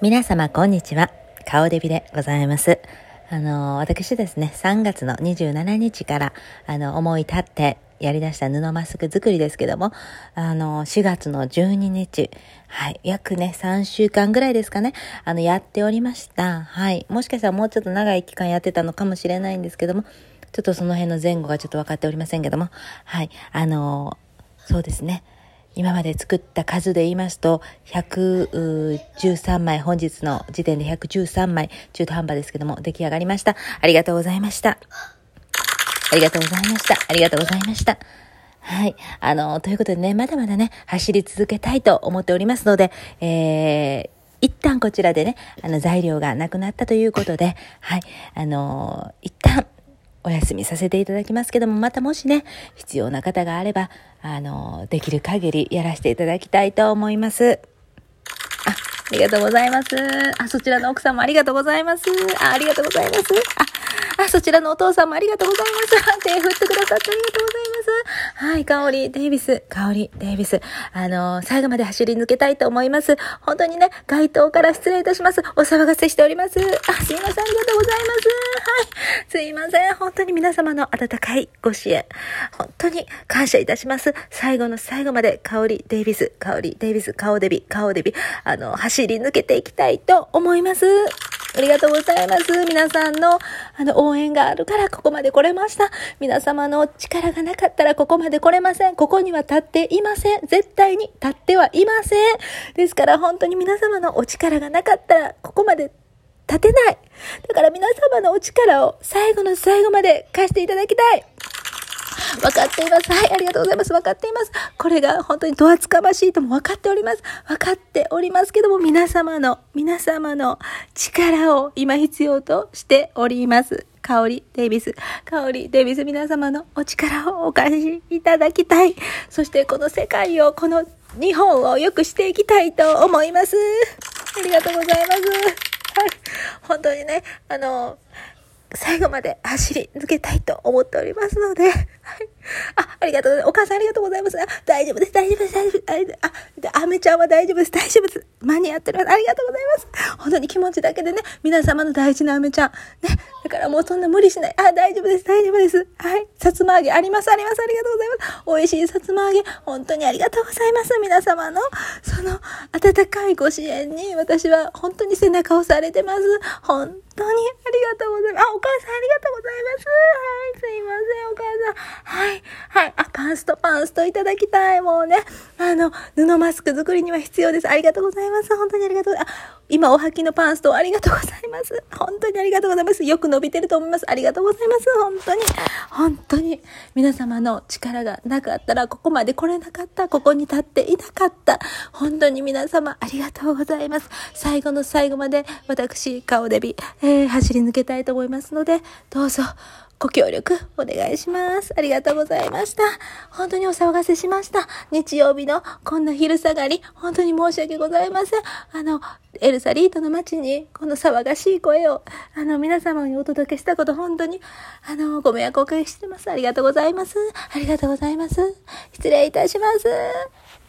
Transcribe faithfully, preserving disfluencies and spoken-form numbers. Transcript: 皆様こんにちは、顔デビでございます。あの私ですね、さんがつのにじゅうしちにちからあの思い立ってやりだした布マスク作りですけども、あのしがつのじゅうににち、はい、約ねさんしゅうかんぐらいですかね、あのやっておりました。はい、もしかしたらもうちょっと長い期間やってたのかもしれないんですけども、ちょっとその辺の前後がちょっと分かっておりませんけども、はい、あのそうですね、今まで作った数で言いますとひゃくじゅうさんまい、本日の時点でひゃくじゅうさんまい、中途半端ですけども出来上がりました。ありがとうございました、ありがとうございました、ありがとうございました。はい。あの、ということでね、まだまだね、走り続けたいと思っておりますので、えー、一旦こちらでね、あの、材料がなくなったということで、はい。あの、一旦お休みさせていただきますけども、またもしね、必要な方があれば、あの、できる限りやらせていただきたいと思います。あ、ありがとうございます。あ、そちらの奥さんもありがとうございます。あ、ありがとうございます。ああ、そちらのお父さんもありがとうございます。手振ってくださってありがとうございます。はい、カオリ・デイビス、カオリ・デイビス。あのー、最後まで走り抜けたいと思います。本当にね、街頭から失礼いたします。お騒がせしております。あ、すいません、ありがとうございます。はい、すいません。本当に皆様の温かいご支援、本当に感謝いたします。最後の最後まで、カオリ・デイビス、カオリ・デイビス、カオデビ、カオデビ、あのー、走り抜けていきたいと思います。ありがとうございます。皆さんの、あの、応援があるからここまで来れました。皆様の力がなかったらここまで来れません。ここには立っていません。絶対に立ってはいません。ですから本当に皆様のお力がなかったらここまで立てない。だから皆様のお力を最後の最後まで貸していただきたい。分かっています。はい、ありがとうございます。分かっています。これが本当にドアつかましいとも分かっております。分かっておりますけども、皆様の、皆様の力を今必要としております。カオリ・デイビス、カオリ・デイビス、皆様のお力をお貸しいただきたい。そしてこの世界を、この日本を良くしていきたいと思います。ありがとうございます。はい、本当にね、あの、最後まで走り抜けたいと思っておりますので、はい、あ、ありがとうございます。お母さんありがとうございます。あ、大丈夫です、大丈夫です、大丈夫です。あ、アメちゃんは大丈夫です、大丈夫です。間に合っております。ありがとうございます。本当に気持ちだけでね、皆様の大事なアメちゃん。ね、だからもうそんな無理しない。あ、大丈夫です、大丈夫です。はい、さつま揚げあります、あります、ありがとうございます。美味しいさつま揚げ、本当にありがとうございます。皆様の、その、温かいご支援に、私は本当に背中を押されてます。本当にありがとうございます。あ、お母さんありがとうございます。はい、すいません、お母さん。はい、はい、あ、パンスト、パンストいただきたい。もうね、あの、布マスク作りには必要です。ありがとうございます。本当にありがとうございます。あ、今お履きのパンストありがとうございます。本当にありがとうございます。よく伸びてると思います。ありがとうございます。本当に、本当に、皆様の力がなかったら、ここまで来れなかった、ここに立っていなかった。本当に皆様ありがとうございます。最後の最後まで、私、顔デビ、えー、走り抜けたいと思いますので、どうぞご協力お願いします。ありがとうございました。本当にお騒がせしました。日曜日のこんな昼下がり、本当に申し訳ございません。あのエルサリートの街にこの騒がしい声をあの皆様にお届けしたこと、本当にあのご迷惑をおかけしてます。ありがとうございます。ありがとうございます。失礼いたします。